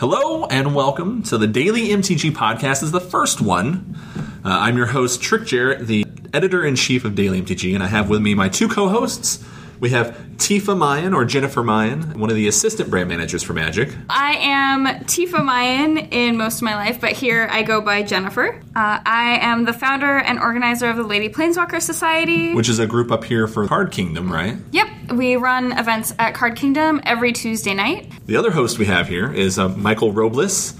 Hello and welcome to the Daily MTG podcast. Is the first one. I'm your host, Trick Jarrett, the editor-in-chief of Daily MTG, and I have with me my two co-hosts. We have Tifa Meyen, or Jennifer Mayan, one of the assistant brand managers for Magic. I am Tifa Meyen in most of my life, but here I go by Jennifer. I am the founder and organizer of the Lady Planeswalker Society. Which is a group up here for Card Kingdom, right? Yep. We run events at Card Kingdom every Tuesday night. The other host we have here is Michael Robles,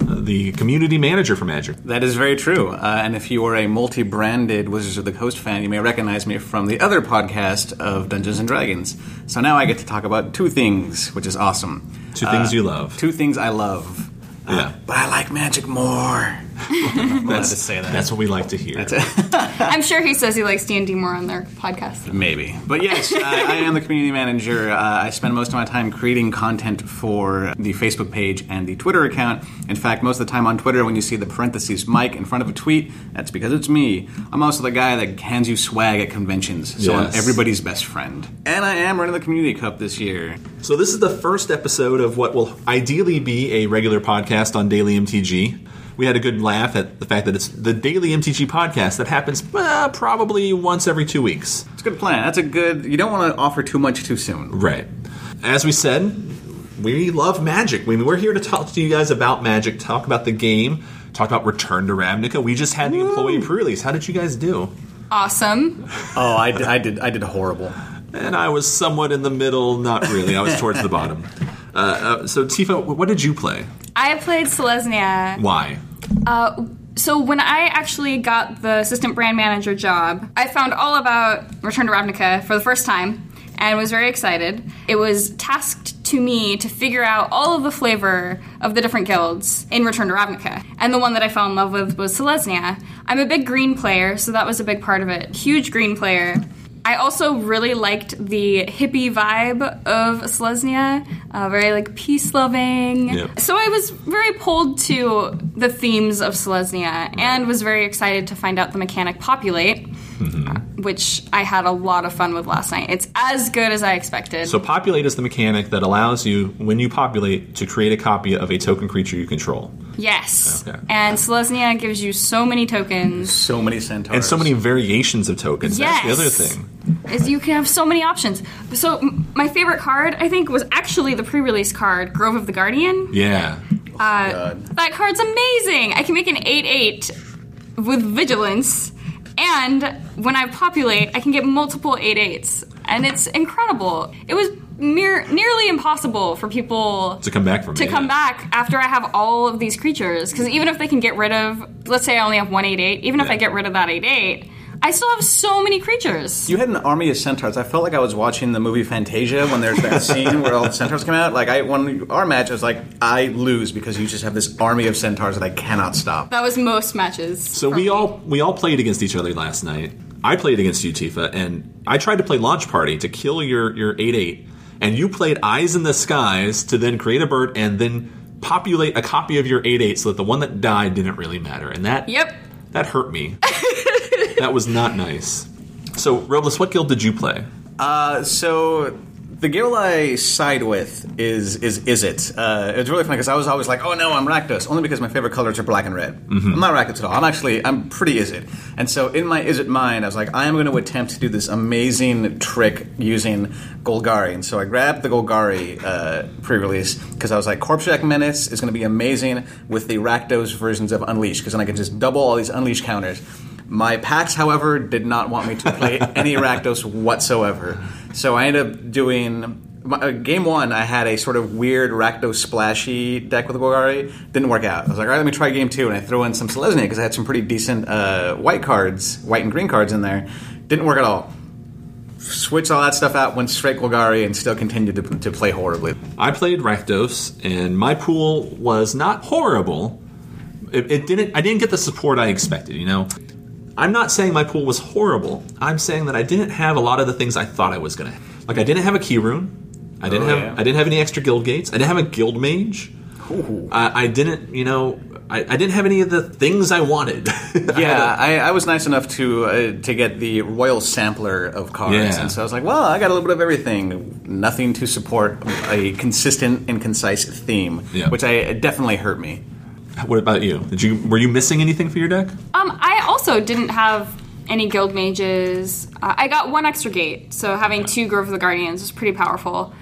the community manager for Magic. That is very true. And if you are a multi-branded Wizards of the Coast fan, you may recognize me from the other podcast of Dungeons & Dragons. So now I get to talk about two things, which is awesome. Two things you love. Two things I love. Yeah. But I like Magic more. I'm glad to say that. That's what we like to hear. That's it. I'm sure he says he likes D&D more on their podcast. Maybe. But yes, I am the community manager. I spend most of my time creating content for the Facebook page and the Twitter account. In fact, most of the time on Twitter, when you see the parentheses Mike in front of a tweet, that's because it's me. I'm also the guy that hands you swag at conventions. So yes. I'm everybody's best friend. And I am running the Community Cup this year. So this is the first episode of what will ideally be a regular podcast on Daily MTG. We had a good laugh at the fact that it's the Daily MTG podcast that happens probably once every 2 weeks. It's a good plan. That's a good... You don't want to offer too much too soon. Right. As we said, we love Magic. We're here to talk to you guys about Magic, talk about the game, talk about Return to Ravnica. We just had the employee pre-release. How did you guys do? Awesome. Oh, I did horrible. And I was somewhat in the middle. Not really. I was towards the bottom. So, Tifa, what did you play? I played Selesnya. Why? So when I actually got the assistant brand manager job, I found all about Return to Ravnica for the first time and was very excited. It was tasked to me to figure out all of the flavor of the different guilds in Return to Ravnica. And the one that I fell in love with was Selesnya. I'm a big green player, so that was a big part of it. Huge green player. I also really liked the hippie vibe of Selesnya, very like peace-loving. Yep. So I was very pulled to the themes of Selesnya and was very excited to find out the mechanic Populate, which I had a lot of fun with last night. It's as good as I expected. So Populate is the mechanic that allows you, when you populate, to create a copy of a token creature you control. Yes. Okay. And Selesnya gives you so many tokens. So many centaurs. And so many variations of tokens. Yes. That's the other thing. Is you can have so many options. So my favorite card, I think, was actually the pre-release card, Grove of the Guardian. Yeah. That card's amazing. I can make an 8/8 with Vigilance, and when I populate, I can get multiple 8/8s, and it's incredible. It was nearly impossible for people to come back from back after I have all of these creatures, because even if they can get rid of, let's say I only have one 8/8, even if I get rid of that 8/8, I still have so many creatures. You had an army of centaurs. I felt like I was watching the movie Fantasia when there's that scene where all the centaurs come out. Like, when our match, I was like, I lose because you just have this army of centaurs that I cannot stop. That was most matches. So we all played against each other last night. I played against you, Tifa, and I tried to play Launch Party to kill your 8/8, and you played Eyes in the Skies to then create a bird and then populate a copy of your 8/8 so that the one that died didn't really matter. And that hurt me. That was not nice. So, Robles, what guild did you play? So, the guild I side with is Izzet. It's really funny because I was always like, oh no, I'm Rakdos, only because my favorite colors are black and red. Mm-hmm. I'm not Rakdos at all. I'm pretty Izzet. And so, in my Izzet mind, I was like, I am going to attempt to do this amazing trick using Golgari. And so, I grabbed the Golgari pre-release because I was like, Corpsejack Menace is going to be amazing with the Rakdos versions of Unleash, because then I can just double all these Unleash counters. My packs, however, did not want me to play any Rakdos whatsoever. So I ended up doing... Game one, I had a sort of weird Rakdos splashy deck with Golgari. Didn't work out. I was like, all right, let me try game two. And I threw in some Selesnya because I had some pretty decent white and green cards in there. Didn't work at all. Switched all that stuff out, went straight Golgari, and still continued to play horribly. I played Rakdos, and my pool was not horrible. I didn't get the support I expected, you know? I'm not saying my pool was horrible. I'm saying that I didn't have a lot of the things I thought I was going to have. Like, I didn't have a key rune. I didn't have any extra guild gates. I didn't have a guild mage. Ooh. I didn't, you know, I didn't have any of the things I wanted. Yeah, I was nice enough to get the royal sampler of cards, and so I was like, well, I got a little bit of everything. Nothing to support a consistent and concise theme, which definitely hurt me. What about you? Were you missing anything for your deck? I also didn't have any guild mages. I got one extra gate, so having two Grove of the Guardians was pretty powerful.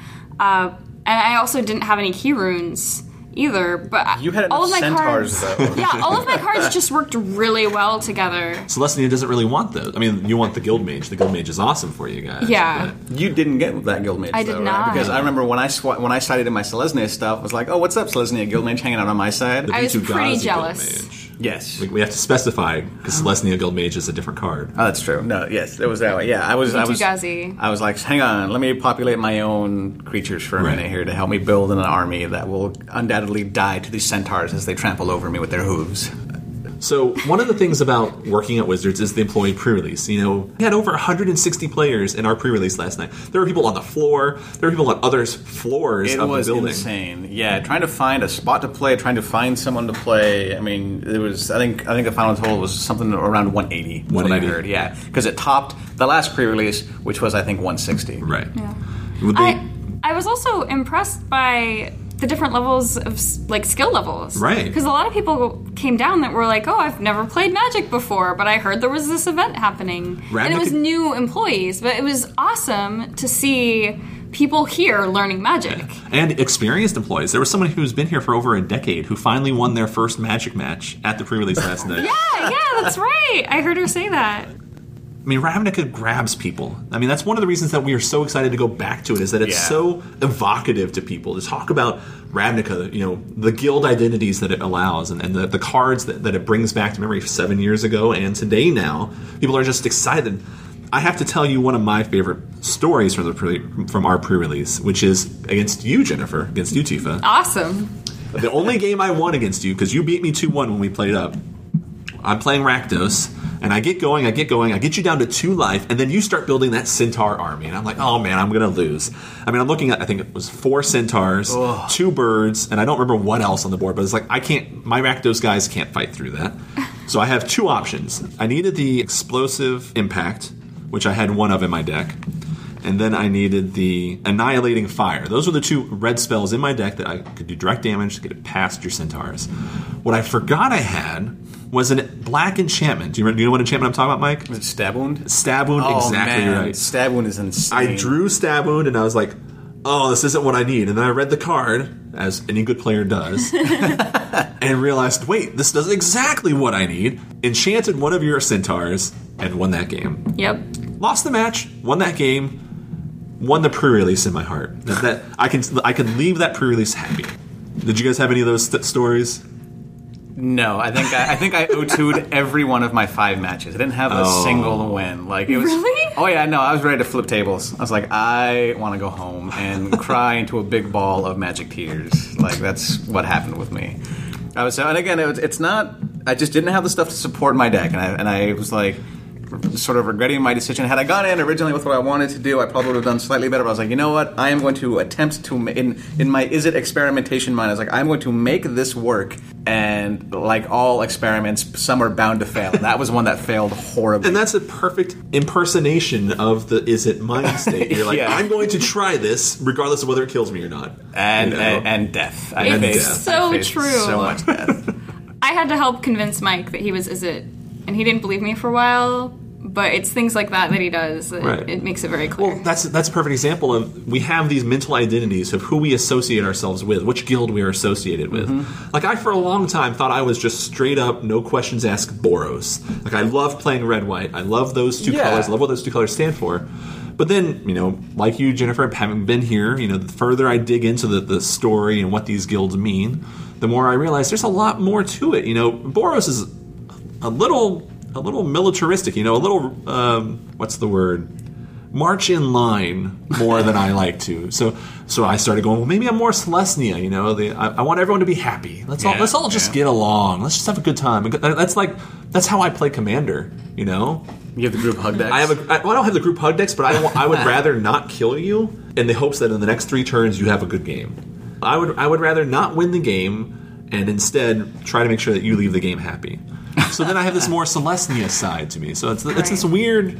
And I also didn't have any key runes either, but you had all of my centaurs, though. Yeah, all of my cards just worked really well together. Selesnya doesn't really want those. I mean, you want the guild mage. The guild mage is awesome for you guys. Yeah, but you didn't get that guild mage. I did not, right? Because I remember when I sided in my Selesnya stuff, I was like, oh, what's up, Selesnya? Guild mage hanging out on my side. I was pretty jealous. Yes, we have to specify because Selesnya guild mage is a different card. Oh, that's true. No, yes, it was that way. Yeah, I was like, hang on, let me populate my own creatures for a minute here to help me build an army that will undoubtedly die to these centaurs as they trample over me with their hooves. So one of the things about working at Wizards is the employee pre-release. You know, we had over 160 players in our pre-release last night. There were people on the floor. There were people on other floors of the building. It was insane. Yeah, trying to find a spot to play, trying to find someone to play. I mean, it was. I think the final total was something around 180. What I heard, yeah, because it topped the last pre-release, which was I think 160. Right. Yeah. I was also impressed by the different levels of, like, skill levels. Right. Because a lot of people came down that were like, oh, I've never played Magic before, but I heard there was this event happening. Ravnica, and it was new employees, but it was awesome to see people here learning Magic. Yeah. And experienced employees. There was someone who's been here for over a decade who finally won their first Magic match at the pre-release last night. Yeah, that's right. I heard her say that. I mean, Ravnica grabs people. I mean, that's one of the reasons that we are so excited to go back to it, is that it's so evocative to people. To talk about Ravnica, you know, the guild identities that it allows and the cards that it brings back to memory 7 years ago and today now. People are just excited. I have to tell you one of my favorite stories from our pre-release, which is against you, Jennifer, against you, Tifa. Awesome. The only game I won against you, because you beat me 2-1 when we played up. I'm playing Rakdos, and I get going, I get you down to 2 life, and then you start building that centaur army, and I'm like, oh man, I'm going to lose. I mean, I'm looking at, I think it was 4 centaurs, ugh, 2 birds, and I don't remember what else on the board, but it's like, my Rakdos guys can't fight through that. So I have 2 options. I needed the explosive impact, which I had one of in my deck, and then I needed the annihilating fire. Those were the 2 red spells in my deck that I could do direct damage to get it past your centaurs. What I forgot I had was a black enchantment. Do you know what enchantment I'm talking about, Mike? Was it Stab Wound? Stab Wound, oh, exactly, man. Right. Stab Wound is insane. I drew Stab Wound, and I was like, oh, this isn't what I need. And then I read the card, as any good player does, and realized, wait, this does exactly what I need. Enchanted one of your centaurs, and won that game. Yep. Lost the match, won that game, won the pre-release in my heart. That I can leave that pre-release happy. Did you guys have any of those stories? No, I think I O2'd every one of my 5 matches. I didn't have a single win. Like, it was, really? Oh yeah, no, I was ready to flip tables. I was like, I want to go home and cry into a big ball of magic tears. Like, that's what happened with me. I was, and again, it's not. I just didn't have the stuff to support my deck, and I was like, sort of regretting my decision. Had I gone in originally with what I wanted to do, I probably would have done slightly better, but I was like, you know what, I am going to attempt to, in my Izzet experimentation mind, I was like, I'm going to make this work, and like all experiments, some are bound to fail. That was one that failed horribly. And that's a perfect impersonation of the Izzet mind state. You're like, I'm going to try this, regardless of whether it kills me or not. And you know? And death. I faced true. So much death. I had to help convince Mike that he was Izzet, and he didn't believe me for a while. But it's things like that that he does. It makes it very clear. Well, that's a perfect example of, we have these mental identities of who we associate ourselves with, which guild we are associated with. Mm-hmm. Like, I, for a long time, thought I was just straight up, no questions asked, Boros. Like, I love playing red-white. I love those two colors. I love what those two colors stand for. But then, you know, like you, Jennifer, having been here, you know, the further I dig into the story and what these guilds mean, the more I realize there's a lot more to it. You know, Boros is a little militaristic, you know, a little, what's the word? March in line more than I like to. So I started going, well, maybe I'm more Selesnya, you know. I want everyone to be happy. Let's all just get along. Let's just have a good time. That's how I play Commander, you know. You have the group hug decks? I don't have the group hug decks, but I would rather not kill you in the hopes that in the next 3 turns you have a good game. I would rather not win the game and instead try to make sure that you leave the game happy. So then I have this more Selesnya side to me. So it's this weird,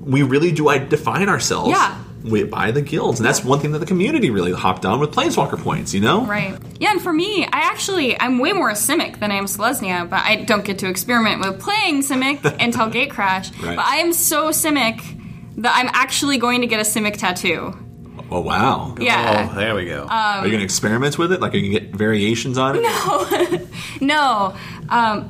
we really do define ourselves by the guilds. And that's one thing that the community really hopped on with Planeswalker points, you know? Right. Yeah, and for me, I'm way more a Simic than I am Selesnya, but I don't get to experiment with playing Simic until Gatecrash. Right. But I am so Simic that I'm actually going to get a Simic tattoo. Oh, wow. Yeah. Oh, there we go. Are you going to experiment with it? Like, are you going to get variations on it? No. No.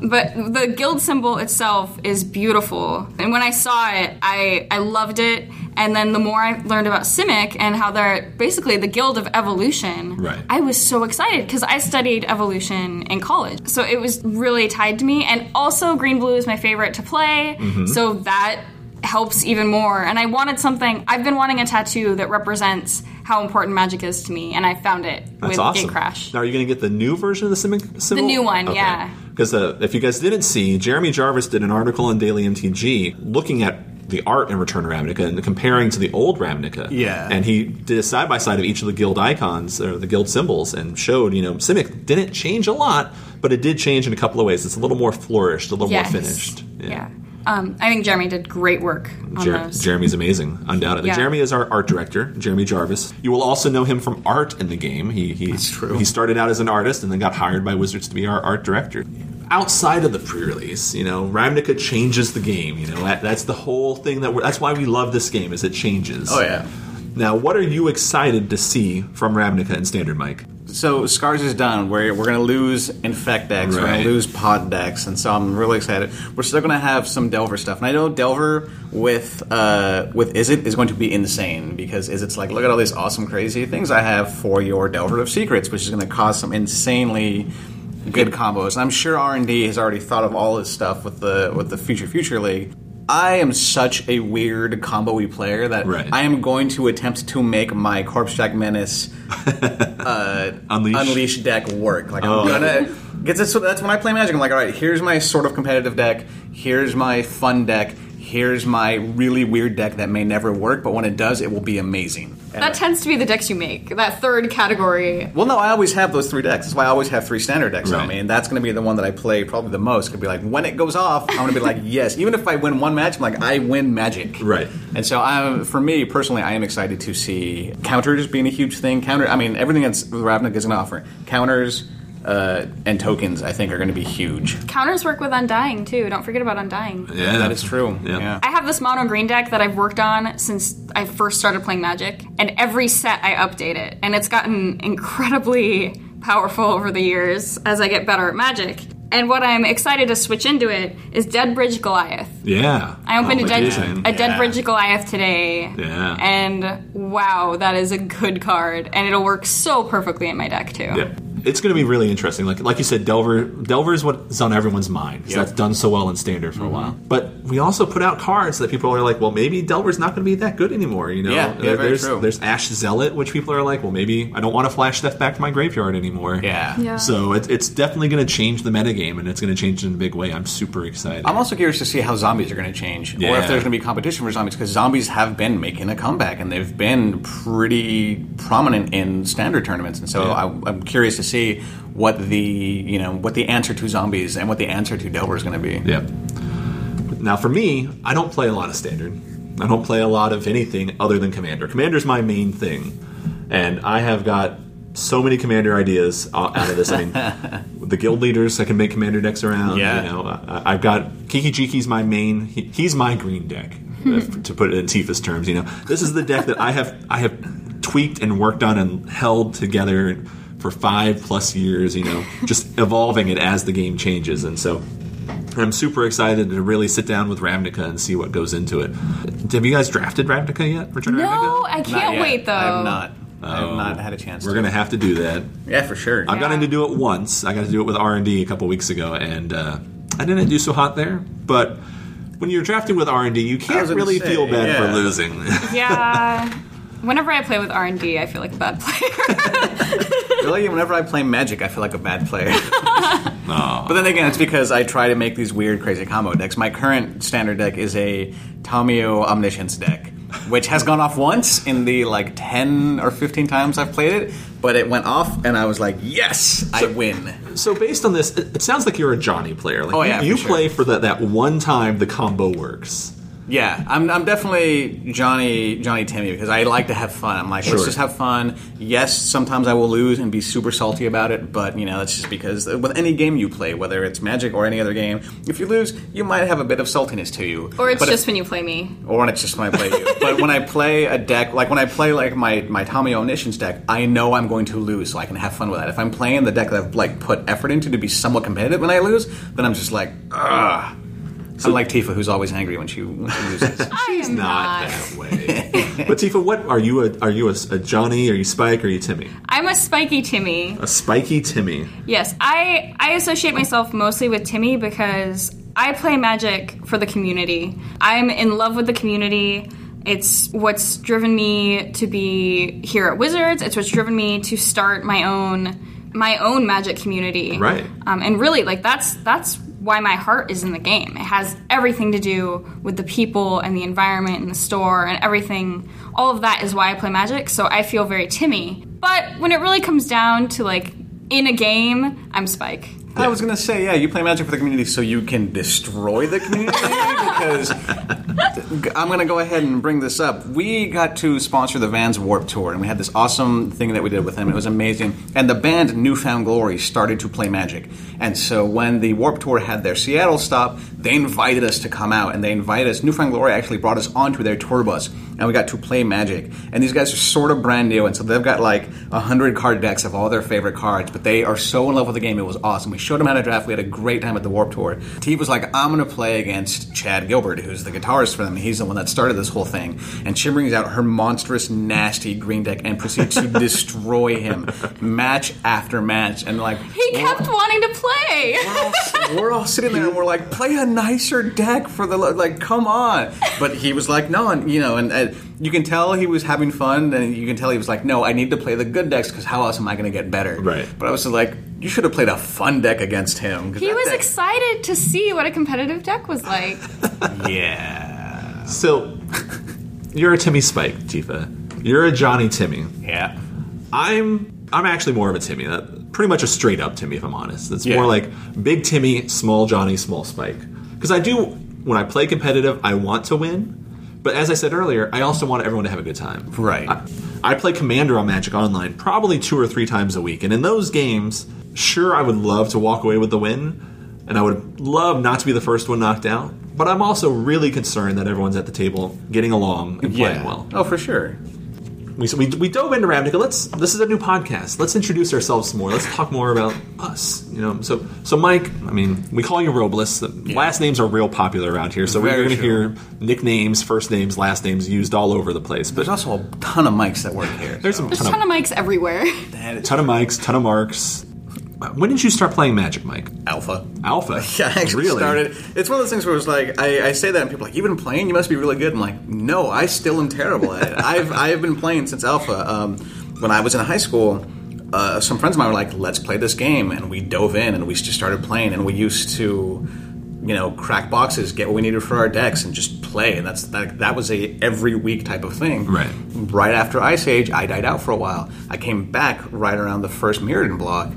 But the guild symbol itself is beautiful. And when I saw it, I loved it. And then the more I learned about Simic and how they're basically the guild of evolution, right, I was so excited because I studied evolution in college. So it was really tied to me. And also green-blue is my favorite to play. Mm-hmm. So that helps even more. And I wanted something, I've been wanting a tattoo that represents how important Magic is to me, and I found it with awesome. Gatecrash. Now, are you going to get the new version of the Simic symbol? The new one, okay. Yeah. Because if you guys didn't see, Jeremy Jarvis did an article in Daily MTG looking at the art in Return to Ravnica and comparing to the old Ravnica. Yeah. And he did a side-by-side of each of the guild icons, or the guild symbols, and showed, Simic didn't change a lot, but it did change in a couple of ways. It's a little more flourished, a little more finished. Yeah. I think Jeremy did great work on those. Jeremy's amazing, undoubtedly. Yeah. Jeremy is our art director, Jeremy Jarvis. You will also know him from art in the game. That's true. He started out as an artist and then got hired by Wizards to be our art director. Outside of the pre-release, Ravnica changes the game. That's the whole thing. That's why we love this game, is it changes. Oh, yeah. Now, what are you excited to see from Ravnica and Standard, Mike? So, Scars is done. We're going to lose Infect decks. Right. We're going to lose Pod decks. And so I'm really excited. We're still going to have some Delver stuff. And I know Delver with Izzet is going to be insane. Because Izzet's like, look at all these awesome, crazy things I have for your Delver of Secrets. Which is going to cause some insanely good combos. And I'm sure R&D has already thought of all this stuff with the Future League. I am such a weird combo-y player that I am going to attempt to make my Corpsejack Menace Unleash deck work. Like, that's when I play Magic. I'm like, all right, here's my sort of competitive deck. Here's my fun deck. Here's my really weird deck that may never work, but when it does, it will be amazing. And that tends to be the decks you make, that third category. Well, no, I always have those three decks. That's why I always have three standard decks on me, and that's going to be the one that I play probably the most. Could be like, when it goes off, I'm going to be like, yes. Even if I win one match, I'm like, I win Magic. Right. And so for me, personally, I am excited to see counters being a huge thing. Everything that Ravnica is going to offer. Counters... and tokens, I think, are going to be huge. Counters work with Undying, too. Don't forget about Undying. Yeah, that is true. Yeah. Yeah. I have this mono green deck that I've worked on since I first started playing Magic, and every set I update it, and it's gotten incredibly powerful over the years as I get better at Magic. And what I'm excited to switch into it is Dead Bridge Goliath. Yeah. I opened Dead Bridge Goliath today. Yeah. And wow, that is a good card. And it'll work so perfectly in my deck, too. Yeah. It's going to be really interesting. Like you said, Delver is what's on everyone's mind. Because that's done so well in Standard for a while. But we also put out cards that people are like, well, maybe Delver's not going to be that good anymore. True. There's Ash Zealot, which people are like, well, maybe I don't want to flash stuff back to my graveyard anymore. Yeah. So it's definitely going to change the metagame, and it's going to change in a big way. I'm super excited. I'm also curious to see how zombies are going to change. Yeah. Or if there's going to be competition for zombies, because zombies have been making a comeback, and they've been pretty prominent in Standard tournaments. And so I'm curious to see what the answer to zombies and what the answer to Delver is going to be. Yep. Now, for me, I don't play a lot of Standard. I don't play a lot of anything other than Commander. Commander's my main thing, and I have got so many Commander ideas out of this. I mean, the guild leaders I can make Commander decks around. Yeah. I've got Kiki Jiki's my main. He's my green deck, to put it in Tifa's terms. This is the deck that I have tweaked and worked on and held together for 5+ years, just evolving it as the game changes. And so I'm super excited to really sit down with Ravnica and see what goes into it. Have you guys drafted Ravnica yet? No, I can't wait, though. I have not. I have not had a chance to. We're going to have to do that. Yeah, for sure. I've gotten to do it once. I got to do it with R&D a couple weeks ago, and I didn't do so hot there, but when you're drafting with R&D, you can't really feel bad for losing. Yeah. Whenever I play with R&D, I feel like a bad player. Really, whenever I play Magic, I feel like a bad player. But then again, it's because I try to make these weird, crazy combo decks. My current standard deck is a Tamiyo Omniscience deck, which has gone off once in the 10 or 15 times I've played it. but it went off, and I was like, yes, I win. So based on this, it sounds like you're a Johnny player. Like, you play for that one time the combo works. Yeah, I'm definitely Johnny Timmy because I like to have fun. I'm like, let's just have fun. Yes, sometimes I will lose and be super salty about it, but, you know, that's just because with any game you play, whether it's Magic or any other game, if you lose, you might have a bit of saltiness to you. Or it's just when you play me. Or when it's just when I play you. But when I play a deck, like when I play like my Tommy Omniscience deck, I know I'm going to lose, so I can have fun with that. If I'm playing the deck that I've like put effort into to be somewhat competitive when I lose, then I'm just like, ugh. So, unlike Tifa, who's always angry when she loses. She's not that way. But Tifa, what are you? Are you a Johnny? Are you Spike? Or are you Timmy? I'm a spiky Timmy. A spiky Timmy. Yes, I associate myself mostly with Timmy because I play Magic for the community. I'm in love with the community. It's what's driven me to be here at Wizards. It's what's driven me to start my own Magic community. Right. And really, like that's why my heart is in the game. It has everything to do with the people and the environment and the store and everything. All of that is why I play Magic, so I feel very Timmy. But when it really comes down to, like, in a game, I'm Spike. Yeah. I was going to say, yeah, you play Magic for the community so you can destroy the community, because I'm going to go ahead and bring this up. We got to sponsor the Vans Warped Tour, and we had this awesome thing that we did with them. It was amazing. And the band New Found Glory started to play Magic. And so when the Warped Tour had their Seattle stop, they invited us to come out, and they invited us. New Found Glory actually brought us onto their tour bus, and we got to play Magic. And these guys are sort of brand new, and so they've got like 100 card decks of all their favorite cards, but they are so in love with the game. It was awesome. We showed them how to draft. We had a great time at the Warped Tour. Steve was like, I'm going to play against Chad Gilbert, who's the guitarist for them. He's the one that started this whole thing. And she brings out her monstrous, nasty green deck and proceeds to destroy him match after match. And like, he kept wanting to play. We're all sitting there and we're like, play a nicer deck for the like, come on. But he was like, no, and, you know, and you can tell he was having fun, and you can tell he was like, no, I need to play the good decks because how else am I going to get better? Right. But I was just like, you should have played a fun deck against him. He was excited to see what a competitive deck was like. Yeah. So, you're a Timmy Spike, Tifa. You're a Johnny Timmy. Yeah. I'm actually more of a Timmy. Pretty much a straight-up Timmy, if I'm honest. It's more like big Timmy, small Johnny, small Spike. Because I do, when I play competitive, I want to win. But as I said earlier, I also want everyone to have a good time. Right. I play Commander on Magic Online probably 2 or 3 times a week. And in those games, sure, I would love to walk away with the win. And I would love not to be the first one knocked out. But I'm also really concerned that everyone's at the table getting along and playing well. Oh, for sure. We dove into Ravnica. This is a new podcast. Let's introduce ourselves more. Let's talk more about us. You know, so Mike. I mean, we call you Robles. Last names are real popular around here, so we're going to hear nicknames, first names, last names used all over the place. But there's also a ton of Mikes that work here. There's a ton of Mikes everywhere. Ton of Mikes, ton of Marks. When did you start playing Magic, Mike? Alpha. Yeah, I actually started. It's one of those things where it's like, I say that and people are like, you've been playing? You must be really good. I'm like, no, I still am terrible at it. I've been playing since Alpha. When I was in high school, some friends of mine were like, let's play this game. And we dove in and we just started playing. And we used to, you know, crack boxes, get what we needed for our decks, and just play. And that was a every week type of thing. Right. Right after Ice Age, I died out for a while. I came back right around the first Mirrodin block.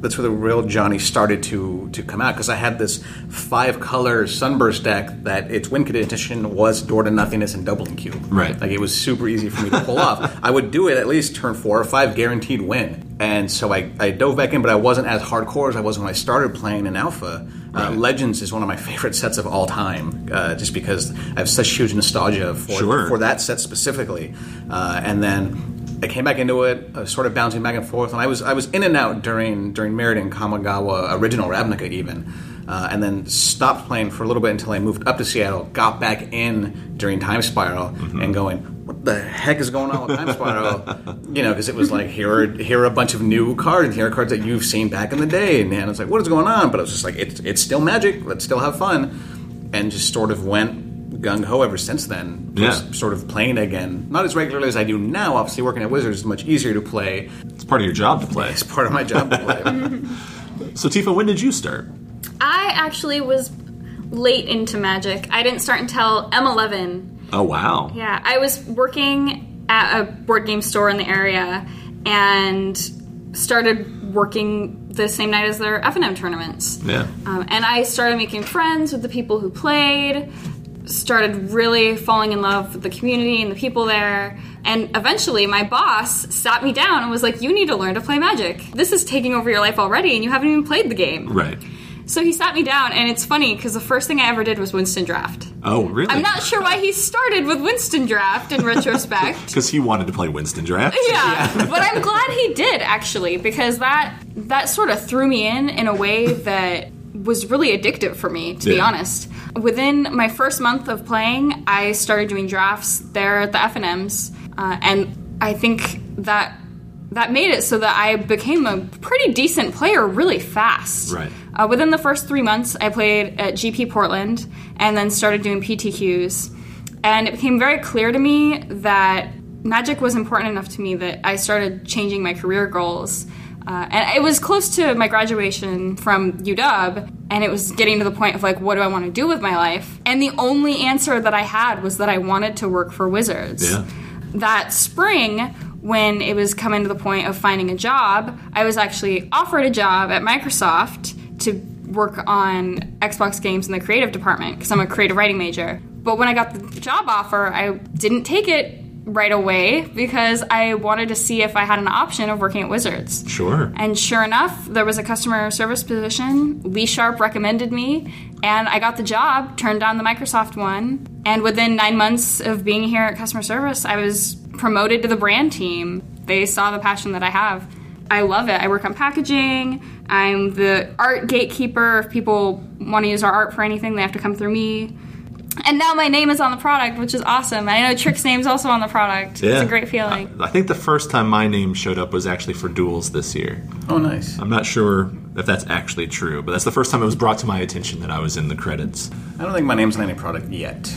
That's where the real Johnny started to come out, because I had this 5-color Sunburst deck that its win condition was Door to Nothingness and Doubling Cube. Right. Like, it was super easy for me to pull off. I would do it at least turn 4 or 5, guaranteed win. And so I dove back in, but I wasn't as hardcore as I was when I started playing in Alpha. Right. Legends is one of my favorite sets of all time, just because I have such huge nostalgia for that set specifically. And then I came back into it, sort of bouncing back and forth, and I was in and out during Mirrodin, Kamigawa, original Ravnica even, and then stopped playing for a little bit until I moved up to Seattle, got back in during Time Spiral, and going, what the heck is going on with Time Spiral? You know, because it was like, here are a bunch of new cards, here are cards that you've seen back in the day, and I was like, what is going on? But I was just like, it's still Magic, let's still have fun, and just sort of went gung-ho ever since then. Just sort of playing again. Not as regularly as I do now. Obviously, working at Wizards is much easier to play. It's part of your job to play. It's part of my job to play. So, Tifa, when did you start? I actually was late into Magic. I didn't start until M11. Oh, wow. Yeah. I was working at a board game store in the area, and started working the same night as their F&M tournaments. Yeah. And I started making friends with the people who played, started really falling in love with the community and the people there. And eventually my boss sat me down and was like, you need to learn to play Magic. This is taking over your life already and you haven't even played the game. Right. So he sat me down, and it's funny, because the first thing I ever did was Winston Draft. Oh, really? I'm not sure why he started with Winston Draft in retrospect. Because he wanted to play Winston Draft. Yeah, but I'm glad he did, actually, because that sort of threw me in a way that was really addictive for me, to be honest. Within my first month of playing, I started doing drafts there at the F&Ms, and I think that made it so that I became a pretty decent player really fast. Right. Within the first 3 months, I played at GP Portland and then started doing PTQs. And it became very clear to me that Magic was important enough to me that I started changing my career goals. And it was close to my graduation from UW, and it was getting to the point of, like, what do I want to do with my life? And the only answer that I had was that I wanted to work for Wizards. Yeah. That spring, when it was coming to the point of finding a job, I was actually offered a job at Microsoft to work on Xbox games in the creative department, because I'm a creative writing major. But when I got the job offer, I didn't take it right away, because I wanted to see if I had an option of working at Wizards. Sure. And sure enough, there was a customer service position. Lee Sharp recommended me, and I got the job, turned down the Microsoft one, and within 9 months of being here at customer service, I was promoted to the brand team. They saw the passion that I have. I love it. I work on packaging. I'm the art gatekeeper. If people want to use our art for anything, they have to come through me. And now my name is on the product, which is awesome. I know Trick's name's also on the product. Yeah. It's a great feeling. I think the first time my name showed up was actually for duels this year. Oh, nice. I'm not sure if that's actually true, but that's the first time it was brought to my attention that I was in the credits. I don't think my name's on any product yet.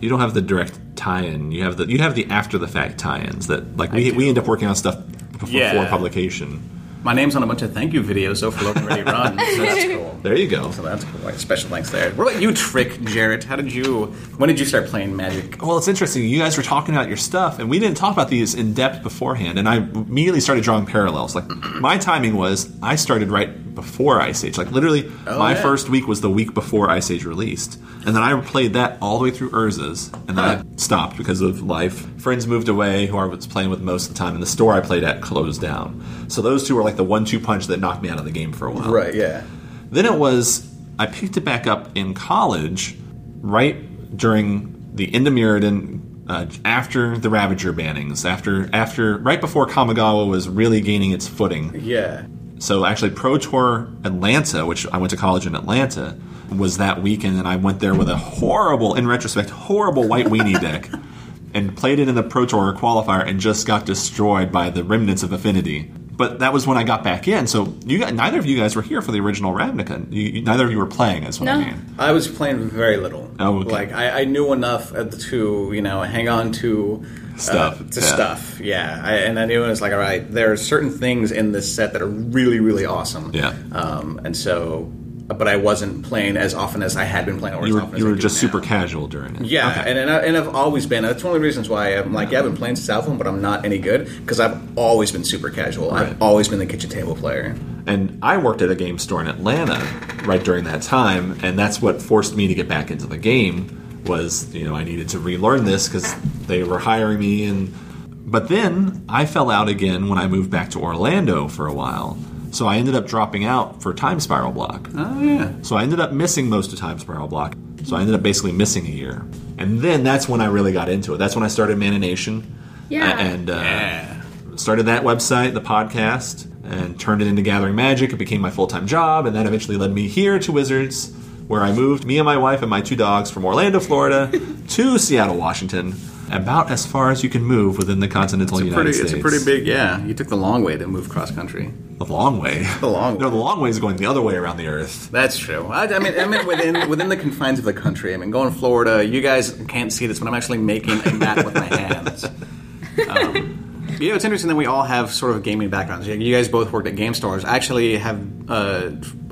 You don't have the direct tie-in. You have the after-the-fact tie-ins that, like, we end up working on stuff before publication. My name's on a bunch of thank you videos, so for Logan Ready Run, so that's cool. There you go. So that's cool. Like, special thanks there. What about you, Trick Jarrett? When did you start playing Magic? Well, it's interesting. You guys were talking about your stuff, and we didn't talk about these in depth beforehand, and I immediately started drawing parallels. Like, my timing was, I started right before Ice Age. Like, literally, my first week was the week before Ice Age released. And then I played that all the way through Urza's, and then I stopped because of life. Friends moved away, who I was playing with most of the time, and the store I played at closed down. So those two were like the 1-2 punch that knocked me out of the game for a while. Right, yeah. Then it was, I picked it back up in college right during the end of Mirrodin, after the Ravager bannings, after right before Kamigawa was really gaining its footing. Yeah. So actually Pro Tour Atlanta, which I went to college in Atlanta, was that weekend, and I went there with a horrible, in retrospect, horrible white weenie deck and played it in the Pro Tour qualifier and just got destroyed by the remnants of Affinity. But that was when I got back in. So neither of you guys were here for the original Ravnica. Neither of you were playing, is what I mean. I was playing very little. Oh, okay. Like, I knew enough to, hang on to stuff. And I knew it was like, all right, there are certain things in this set that are really, really awesome. Yeah. And so... But I wasn't playing as often as I had been playing. You were just super casual during it. Yeah, okay. and I've always been. That's one of the reasons why I'm like, I've been playing since Alpha, but I'm not any good, because I've always been super casual. Right. I've always been the kitchen table player. And I worked at a game store in Atlanta right during that time, and that's what forced me to get back into the game was, I needed to relearn this because they were hiring me. But then I fell out again when I moved back to Orlando for a while. So I ended up dropping out for Time Spiral Block. Oh, yeah. So I ended up missing most of Time Spiral Block. So I ended up basically missing a year. And then that's when I really got into it. That's when I started Manination. Yeah. And started that website, the podcast, and turned it into Gathering Magic. It became my full-time job, and that eventually led me here to Wizards, where I moved me and my wife and my two dogs from Orlando, Florida, to Seattle, Washington, about as far as you can move within the continental United States. It's a pretty big, yeah. You took the long way to move cross-country. The long way? The long way. No, the long way is going the other way around the earth. That's true. I mean within the confines of the country. I mean, going to Florida, you guys can't see this, but I'm actually making a map with my hands. It's interesting that we all have sort of gaming backgrounds. You guys both worked at game stores. I actually have...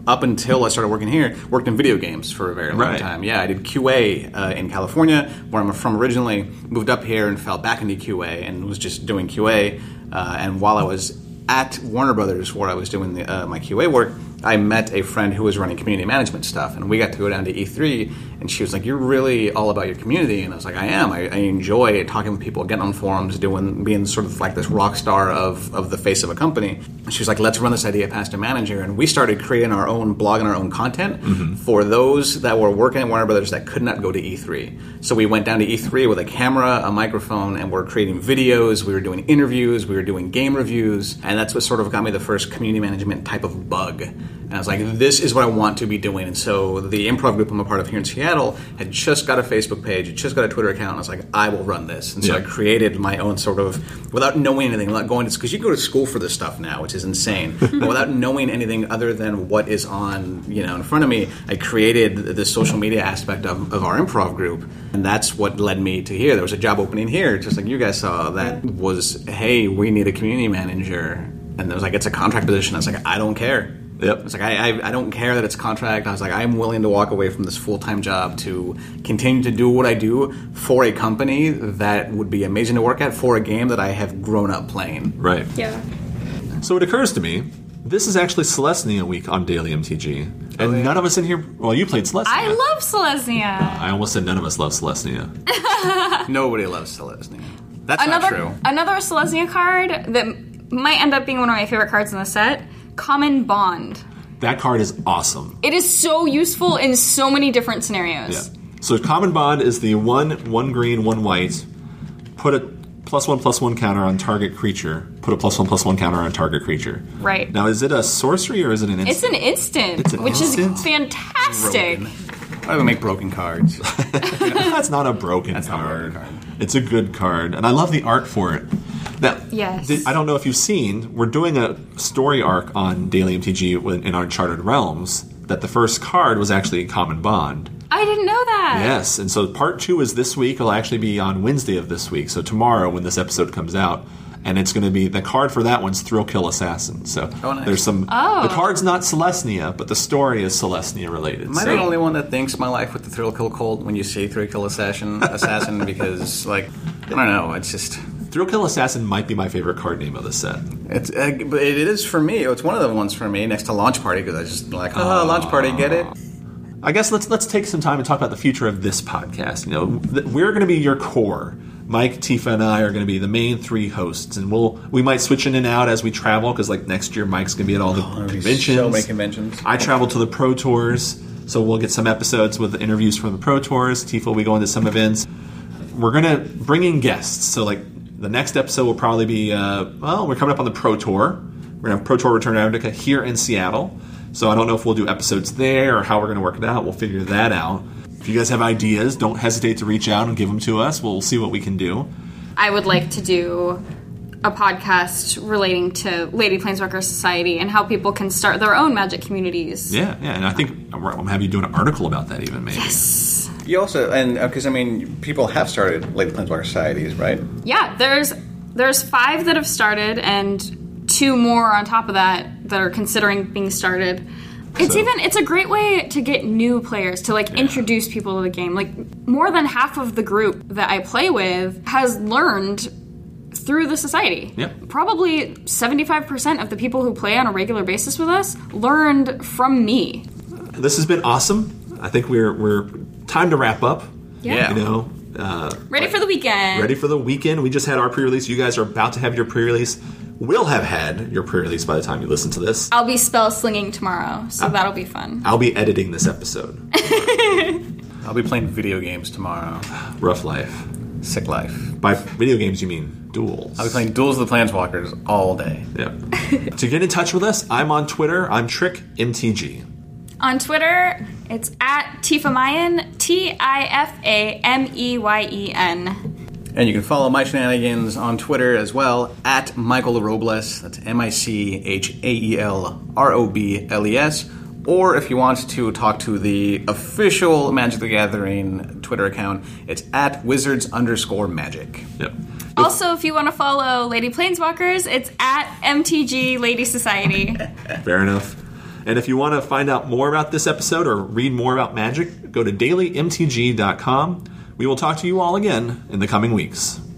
up until I started working here, worked in video games for a very long time. Yeah, I did QA in California, where I'm from originally, moved up here and fell back into QA and was just doing QA. And while I was at Warner Brothers, where I was doing the, my QA work, I met a friend who was running community management stuff, and we got to go down to E3, and she was like, "You're really all about your community," and I was like, "I am. I enjoy talking with people, getting on forums, doing, being sort of like this rock star of the face of a company." And she was like, "Let's run this idea past a manager," and we started creating our own blog and our own content for those that were working at Warner Brothers that could not go to E3. So we went down to E3 with a camera, a microphone, and we're creating videos, we were doing interviews, we were doing game reviews, and that's what sort of got me the first community management type of bug. And I was like, this is what I want to be doing. And so the improv group I'm a part of here in Seattle had just got a Facebook page, had just got a Twitter account. And I was like, I will run this. And so I created my own sort of, without knowing anything, without going to, because you go to school for this stuff now, which is insane. But without knowing anything other than what is on, you know, in front of me, I created the social media aspect of our improv group. And that's what led me to here. There was a job opening here, just like you guys saw, that was, hey, we need a community manager. And it was like, it's a contract position. I was like, I don't care. Yep. It's like, I don't care that it's contract. I was like, I'm willing to walk away from this full-time job to continue to do what I do for a company that would be amazing to work at, for a game that I have grown up playing. Right. Yeah. So it occurs to me, this is actually Selesnya week on Daily MTG. And none of us in here... Well, you played Selesnya. I love Selesnya. I almost said none of us love Selesnya. Nobody loves Selesnya. That's not true. Another Selesnya card that might end up being one of my favorite cards in the set... Common Bond. That card is awesome. It is so useful in so many different scenarios. Yeah. So Common Bond is the one green, one white. Put a +1/+1 counter on target creature. Put a +1/+1 counter on target creature. Right. Now, is it a sorcery or is it an instant? It's an instant. Which is fantastic. I would make broken cards. That's not a broken card. Not a broken card. It's a good card. And I love the art for it. Now, I don't know if you've seen, we're doing a story arc on Daily MTG in Uncharted Realms that the first card was actually Common Bond. I didn't know that. Yes, and so part 2 is this week. It'll actually be on Wednesday of this week, so tomorrow when this episode comes out. And it's going to be, the card for that one's Thrill Kill Assassin. So there's some, the card's not Selesnya, but the story is Selesnya related. Am I the only one that thinks my life with the Thrill Kill cold when you see Thrill Kill Assassin? Because, like, I don't know, it's just... Thrill Kill Assassin might be my favorite card name of the set. It's, but it is for me. It's one of the ones for me next to Launch Party, because I just like, Launch Party, get it? I guess let's take some time and talk about the future of this podcast. You know, we're going to be your core. Mike, Tifa, and I are going to be the main three hosts, and we might switch in and out as we travel, because like next year Mike's going to be at all the conventions. So many conventions. I travel to the Pro Tours, so we'll get some episodes with the interviews from the Pro Tours. Tifa will be going to some events. We're going to bring in guests, so like the next episode will probably be, we're coming up on the Pro Tour. We're going to have Pro Tour Return to Ravnica here in Seattle. So I don't know if we'll do episodes there or how we're going to work it out. We'll figure that out. If you guys have ideas, don't hesitate to reach out and give them to us. We'll see what we can do. I would like to do a podcast relating to Lady Planeswalker Society and how people can start their own Magic communities. Yeah, and I think I'm going to have you doing an article about that even, maybe. Yes! You also, and because, I mean, people have started Lady Planeswalker Societies, right? Yeah, there's 5 that have started and 2 more on top of that are considering being started. It's a great way to get new players, to introduce people to the game. Like, more than half of the group that I play with has learned through the society. Yep. Probably 75% of the people who play on a regular basis with us learned from me. This has been awesome. I think we're time to wrap up. Yeah. You know, ready for the weekend. Ready for the weekend. We just had our pre-release. You guys are about to have your pre-release. We'll have had your pre-release by the time you listen to this. I'll be spell-slinging tomorrow, so that'll be fun. I'll be editing this episode. I'll be playing video games tomorrow. Rough life. Sick life. By video games, you mean duels. I'll be playing Duels of the Planeswalkers all day. Yep. To get in touch with us, I'm on Twitter. I'm Trick MTG. On Twitter, it's @ Tifa Meyen, TIFAMEYEN. And you can follow my shenanigans on Twitter as well, @ Michael Robles, that's MICHAELROBLES, or if you want to talk to the official Magic the Gathering Twitter account, it's @ Wizards_Magic. Yep. Also, if you want to follow Lady Planeswalkers, it's @ MTG Lady Society. Fair enough. And if you want to find out more about this episode or read more about Magic, go to dailymtg.com. We will talk to you all again in the coming weeks.